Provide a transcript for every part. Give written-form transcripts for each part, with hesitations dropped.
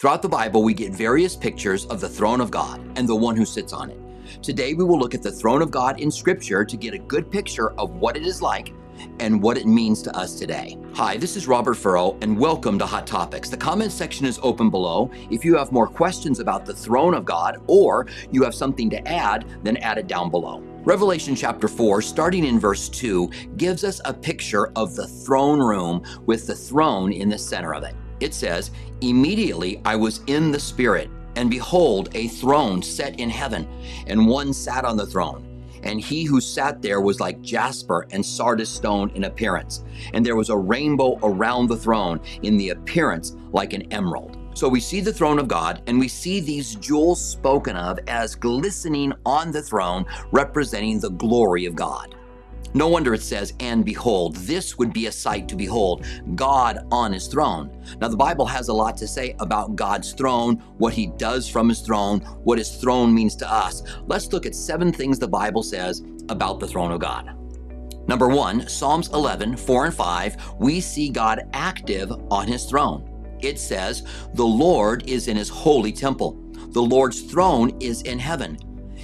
Throughout the Bible, we get various pictures of the throne of God and the one who sits on it. Today, we will look at the throne of God in Scripture to get a good picture of what it is like and what it means to us today. Hi, this is Robert Furrow, and welcome to Hot Topics. The comment section is open below. If you have more questions about the throne of God or you have something to add, then add it down below. Revelation chapter 4, starting in verse 2, gives us a picture of the throne room with the throne in the center of it. It says, "Immediately I was in the Spirit, and behold, a throne set in heaven, and one sat on the throne. And he who sat there was like jasper and sardis stone in appearance. And there was a rainbow around the throne in the appearance like an emerald." So we see the throne of God, and we see these jewels spoken of as glistening on the throne, representing the glory of God. No wonder it says, "And behold," this would be a sight to behold, God on his throne. Now, the Bible has a lot to say about God's throne, what he does from his throne, what his throne means to us. Let's look at 7 things the Bible says about the throne of God. Number 1, Psalms 11, 4 and 5, we see God active on his throne. It says, "The Lord is in his holy temple. The Lord's throne is in heaven.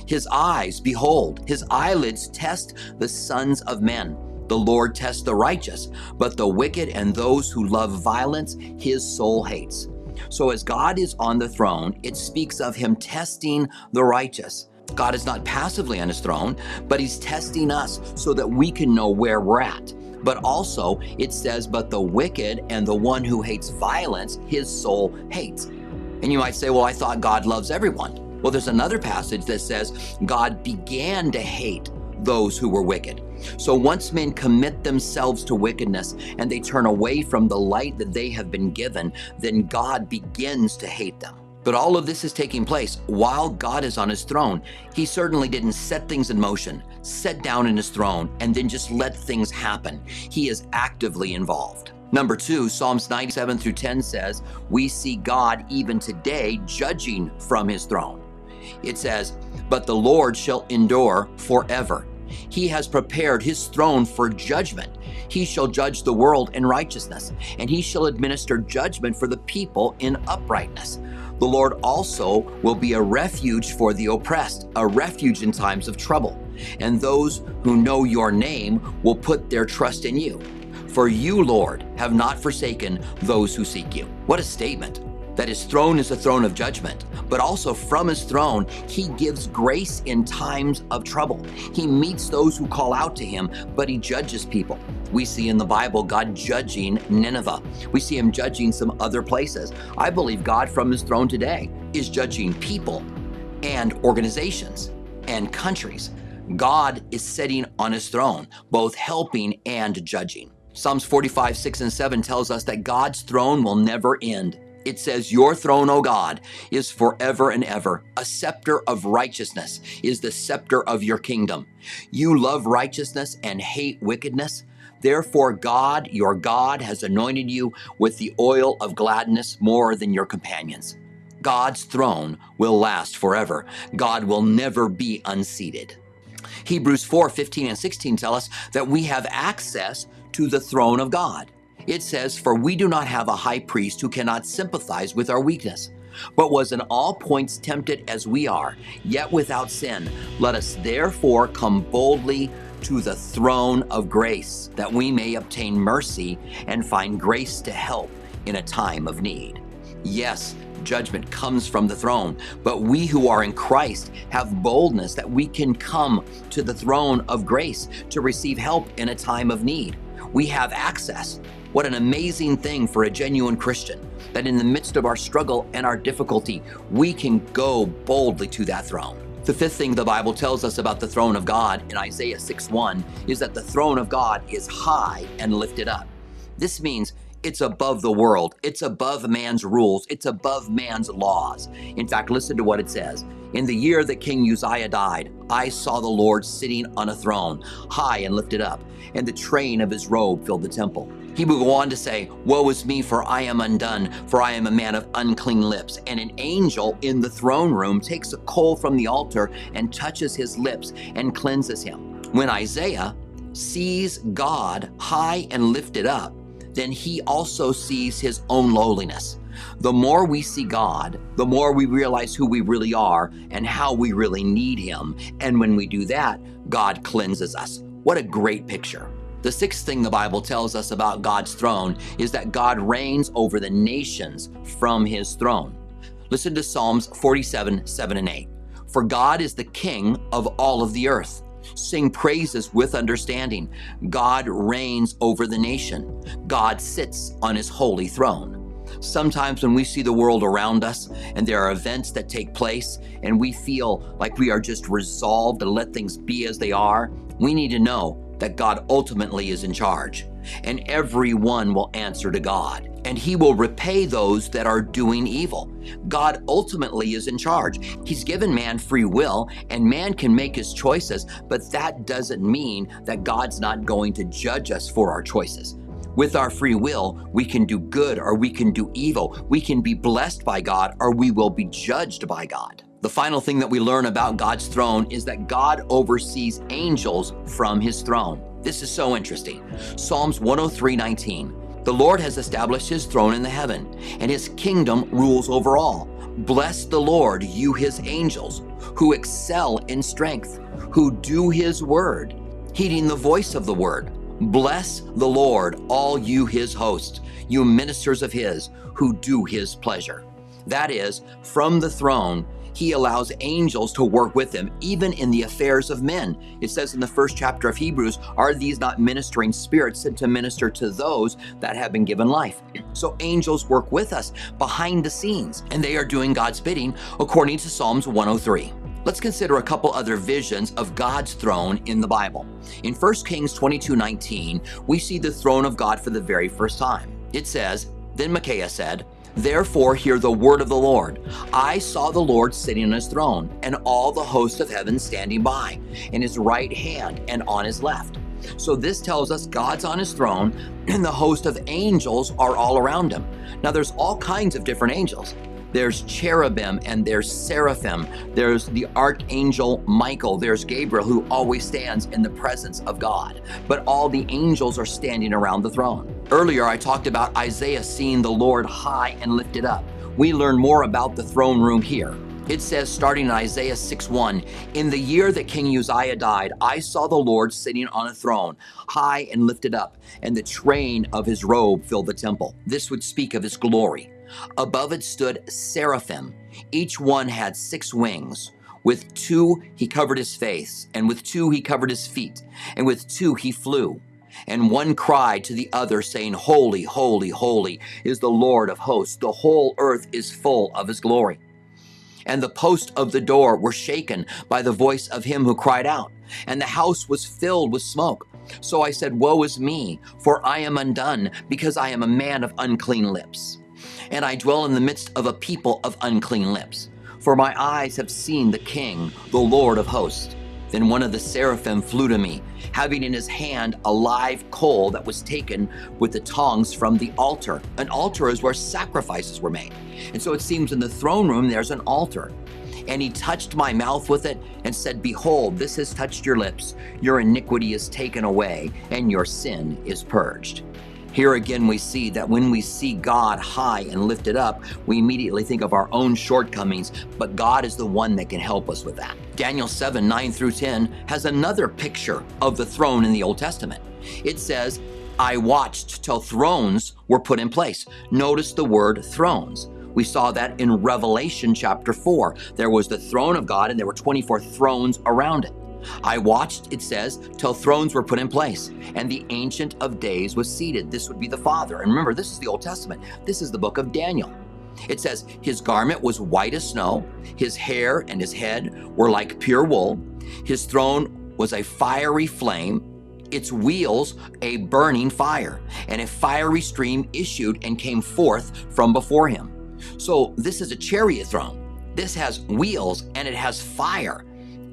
His eyes behold, his eyelids test the sons of men. The Lord tests the righteous, but the wicked and those who love violence, his soul hates." So as God is on the throne, it speaks of him testing the righteous. God is not passively on his throne, but he's testing us so that we can know where we're at. But also it says, "But the wicked and the one who hates violence, his soul hates." And you might say, "Well, I thought God loves everyone." Well, there's another passage that says God began to hate those who were wicked. So once men commit themselves to wickedness and they turn away from the light that they have been given, then God begins to hate them. But all of this is taking place while God is on his throne. He certainly didn't set things in motion, sit down in his throne, and then just let things happen. He is actively involved. Number 2, Psalms 97 through 10 says, we see God even today judging from his throne. It says, "But the Lord shall endure forever. He has prepared his throne for judgment. He shall judge the world in righteousness, and he shall administer judgment for the people in uprightness. The Lord also will be a refuge for the oppressed, a refuge in times of trouble. And those who know your name will put their trust in you. For you, Lord, have not forsaken those who seek you." What a statement! That his throne is a throne of judgment, but also from his throne, he gives grace in times of trouble. He meets those who call out to him, but he judges people. We see in the Bible God judging Nineveh. We see him judging some other places. I believe God from his throne today is judging people and organizations and countries. God is sitting on his throne, both helping and judging. Psalms 45, 6 and 7 tells us that God's throne will never end. It says, "Your throne, O God, is forever and ever. A scepter of righteousness is the scepter of your kingdom. You love righteousness and hate wickedness. Therefore, God, your God, has anointed you with the oil of gladness more than your companions." God's throne will last forever. God will never be unseated. Hebrews 4, 15 and 16 tell us that we have access to the throne of God. It says, "For we do not have a high priest who cannot sympathize with our weakness, but was in all points tempted as we are, yet without sin. Let us therefore come boldly to the throne of grace, that we may obtain mercy and find grace to help in a time of need." Yes, judgment comes from the throne, but we who are in Christ have boldness that we can come to the throne of grace to receive help in a time of need. We have access. What an amazing thing for a genuine Christian, that in the midst of our struggle and our difficulty, we can go boldly to that throne. The 5th thing the Bible tells us about the throne of God in Isaiah 6:1 is that the throne of God is high and lifted up. This means it's above the world, it's above man's rules, it's above man's laws. In fact, listen to what it says. "In the year that King Uzziah died, I saw the Lord sitting on a throne, high and lifted up, and the train of his robe filled the temple." He would go on to say, "Woe is me, for I am undone, for I am a man of unclean lips." And an angel in the throne room takes a coal from the altar and touches his lips and cleanses him. When Isaiah sees God high and lifted up, then he also sees his own lowliness. The more we see God, the more we realize who we really are and how we really need him. And when we do that, God cleanses us. What a great picture. The sixth thing the Bible tells us about God's throne is that God reigns over the nations from his throne. Listen to Psalms 47, 7 and 8. For God is the King of all of the earth. Sing praises with understanding. God reigns over the nation. God sits on his holy throne. Sometimes when we see the world around us and there are events that take place and we feel like we are just resolved to let things be as they are, we need to know that God ultimately is in charge, and everyone will answer to God, and he will repay those that are doing evil. God ultimately is in charge. He's given man free will, and man can make his choices, but that doesn't mean that God's not going to judge us for our choices. With our free will, we can do good or we can do evil. We can be blessed by God or we will be judged by God. The final thing that we learn about God's throne is that God oversees angels from his throne. This is so interesting. Psalms 103:19. The Lord has established his throne in the heaven, and his kingdom rules over all. Bless the Lord, you his angels, who excel in strength, who do his word, heeding the voice of the word. Bless the Lord, all you his hosts, you ministers of his, who do his pleasure. That is, from the throne, he allows angels to work with him, even in the affairs of men. It says in the first chapter of Hebrews, are these not ministering spirits sent to minister to those that have been given life? So angels work with us behind the scenes, and they are doing God's bidding according to Psalms 103. Let's consider a couple other visions of God's throne in the Bible. In 1 Kings 22:19, we see the throne of God for the very first time. It says, Then Micaiah said, Therefore hear the word of the Lord. I saw the Lord sitting on his throne, and all the hosts of heaven standing by, in his right hand and on his left. So this tells us God's on his throne, and the host of angels are all around him. Now there's all kinds of different angels. There's cherubim and there's seraphim. There's the archangel Michael. There's Gabriel, who always stands in the presence of God. But all the angels are standing around the throne. Earlier, I talked about Isaiah seeing the Lord high and lifted up. We learn more about the throne room here. It says, starting in Isaiah 6:1, in the year that King Uzziah died, I saw the Lord sitting on a throne, high and lifted up, and the train of his robe filled the temple. This would speak of his glory. Above it stood seraphim. Each one had 6 wings. With 2 he covered his face, and with 2 he covered his feet, and with 2 he flew. And one cried to the other, saying, Holy, holy, holy is the Lord of hosts. The whole earth is full of his glory. And the posts of the door were shaken by the voice of him who cried out, and the house was filled with smoke. So I said, Woe is me, for I am undone, because I am a man of unclean lips. And I dwell in the midst of a people of unclean lips. For my eyes have seen the King, the Lord of hosts. Then one of the seraphim flew to me, having in his hand a live coal that was taken with the tongs from the altar. An altar is where sacrifices were made. And so it seems in the throne room there's an altar. And he touched my mouth with it and said, Behold, this has touched your lips. Your iniquity is taken away, and your sin is purged. Here again we see that when we see God high and lifted up, we immediately think of our own shortcomings, but God is the one that can help us with that. Daniel 7, 9 through 10 has another picture of the throne in the Old Testament. It says, I watched till thrones were put in place. Notice the word thrones. We saw that in Revelation chapter 4. There was the throne of God and there were 24 thrones around it. I watched, it says, till thrones were put in place, and the Ancient of Days was seated. This would be the Father. And remember, this is the Old Testament. This is the book of Daniel. It says, his garment was white as snow. His hair and his head were like pure wool. His throne was a fiery flame. Its wheels a burning fire. And a fiery stream issued and came forth from before him. So this is a chariot throne. This has wheels and it has fire.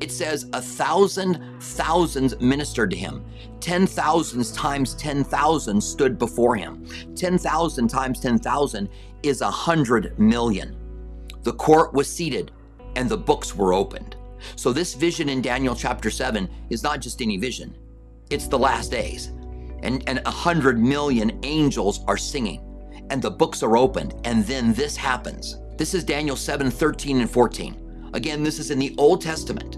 It says 1,000 thousands ministered to him. 10,000 times 10,000 stood before him. 10,000 times 10,000 is 100 million. The court was seated and the books were opened. So this vision in Daniel chapter 7 is not just any vision. It's the last days. and 100 million angels are singing, and the books are opened, and then this happens. This is Daniel 7:13 and 14. Again, this is in the Old Testament.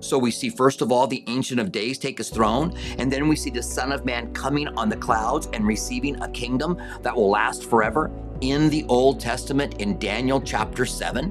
So we see, first of all, the Ancient of Days take his throne, and then we see the Son of Man coming on the clouds and receiving a kingdom that will last forever in the Old Testament in Daniel chapter 7.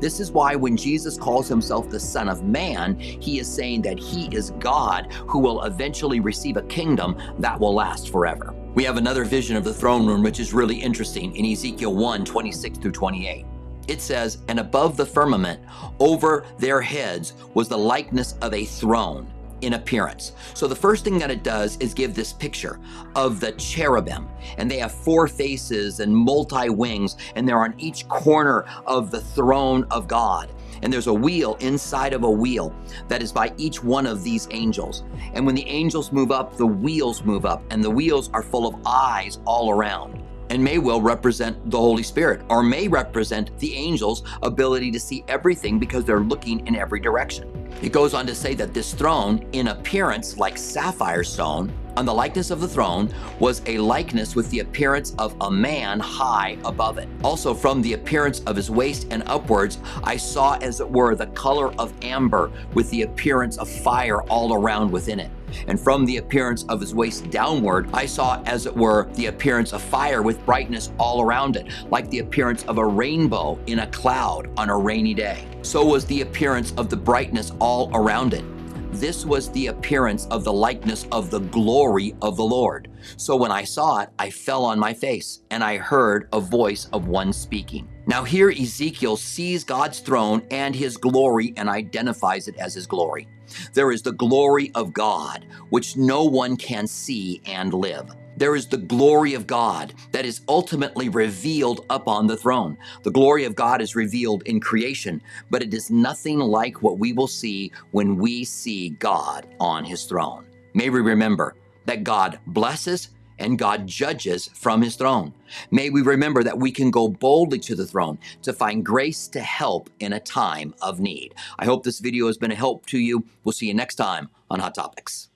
This is why when Jesus calls himself the Son of Man, he is saying that he is God who will eventually receive a kingdom that will last forever. We have another vision of the throne room, which is really interesting, in Ezekiel 1:26 through 28. It says, and above the firmament, over their heads, was the likeness of a throne in appearance. So the first thing that it does is give this picture of the cherubim, and they have four faces and multi wings, and they're on each corner of the throne of God. And there's a wheel inside of a wheel that is by each one of these angels. And when the angels move up, the wheels move up, and the wheels are full of eyes all around, and may well represent the Holy Spirit, or may represent the angels' ability to see everything because they're looking in every direction. It goes on to say that this throne, in appearance like sapphire stone, on the likeness of the throne was a likeness with the appearance of a man high above it. Also, from the appearance of his waist and upwards, I saw, as it were, the color of amber with the appearance of fire all around within it. And from the appearance of his waist downward, I saw, as it were, the appearance of fire with brightness all around it, like the appearance of a rainbow in a cloud on a rainy day. So was the appearance of the brightness all around it. This was the appearance of the likeness of the glory of the Lord. So when I saw it, I fell on my face, and I heard a voice of one speaking. Now here Ezekiel sees God's throne and his glory, and identifies it as his glory. There is the glory of God, which no one can see and live. There is the glory of God that is ultimately revealed upon the throne. The glory of God is revealed in creation, but it is nothing like what we will see when we see God on his throne. May we remember that God blesses and God judges from his throne. May we remember that we can go boldly to the throne to find grace to help in a time of need. I hope this video has been a help to you. We'll see you next time on Hot Topics.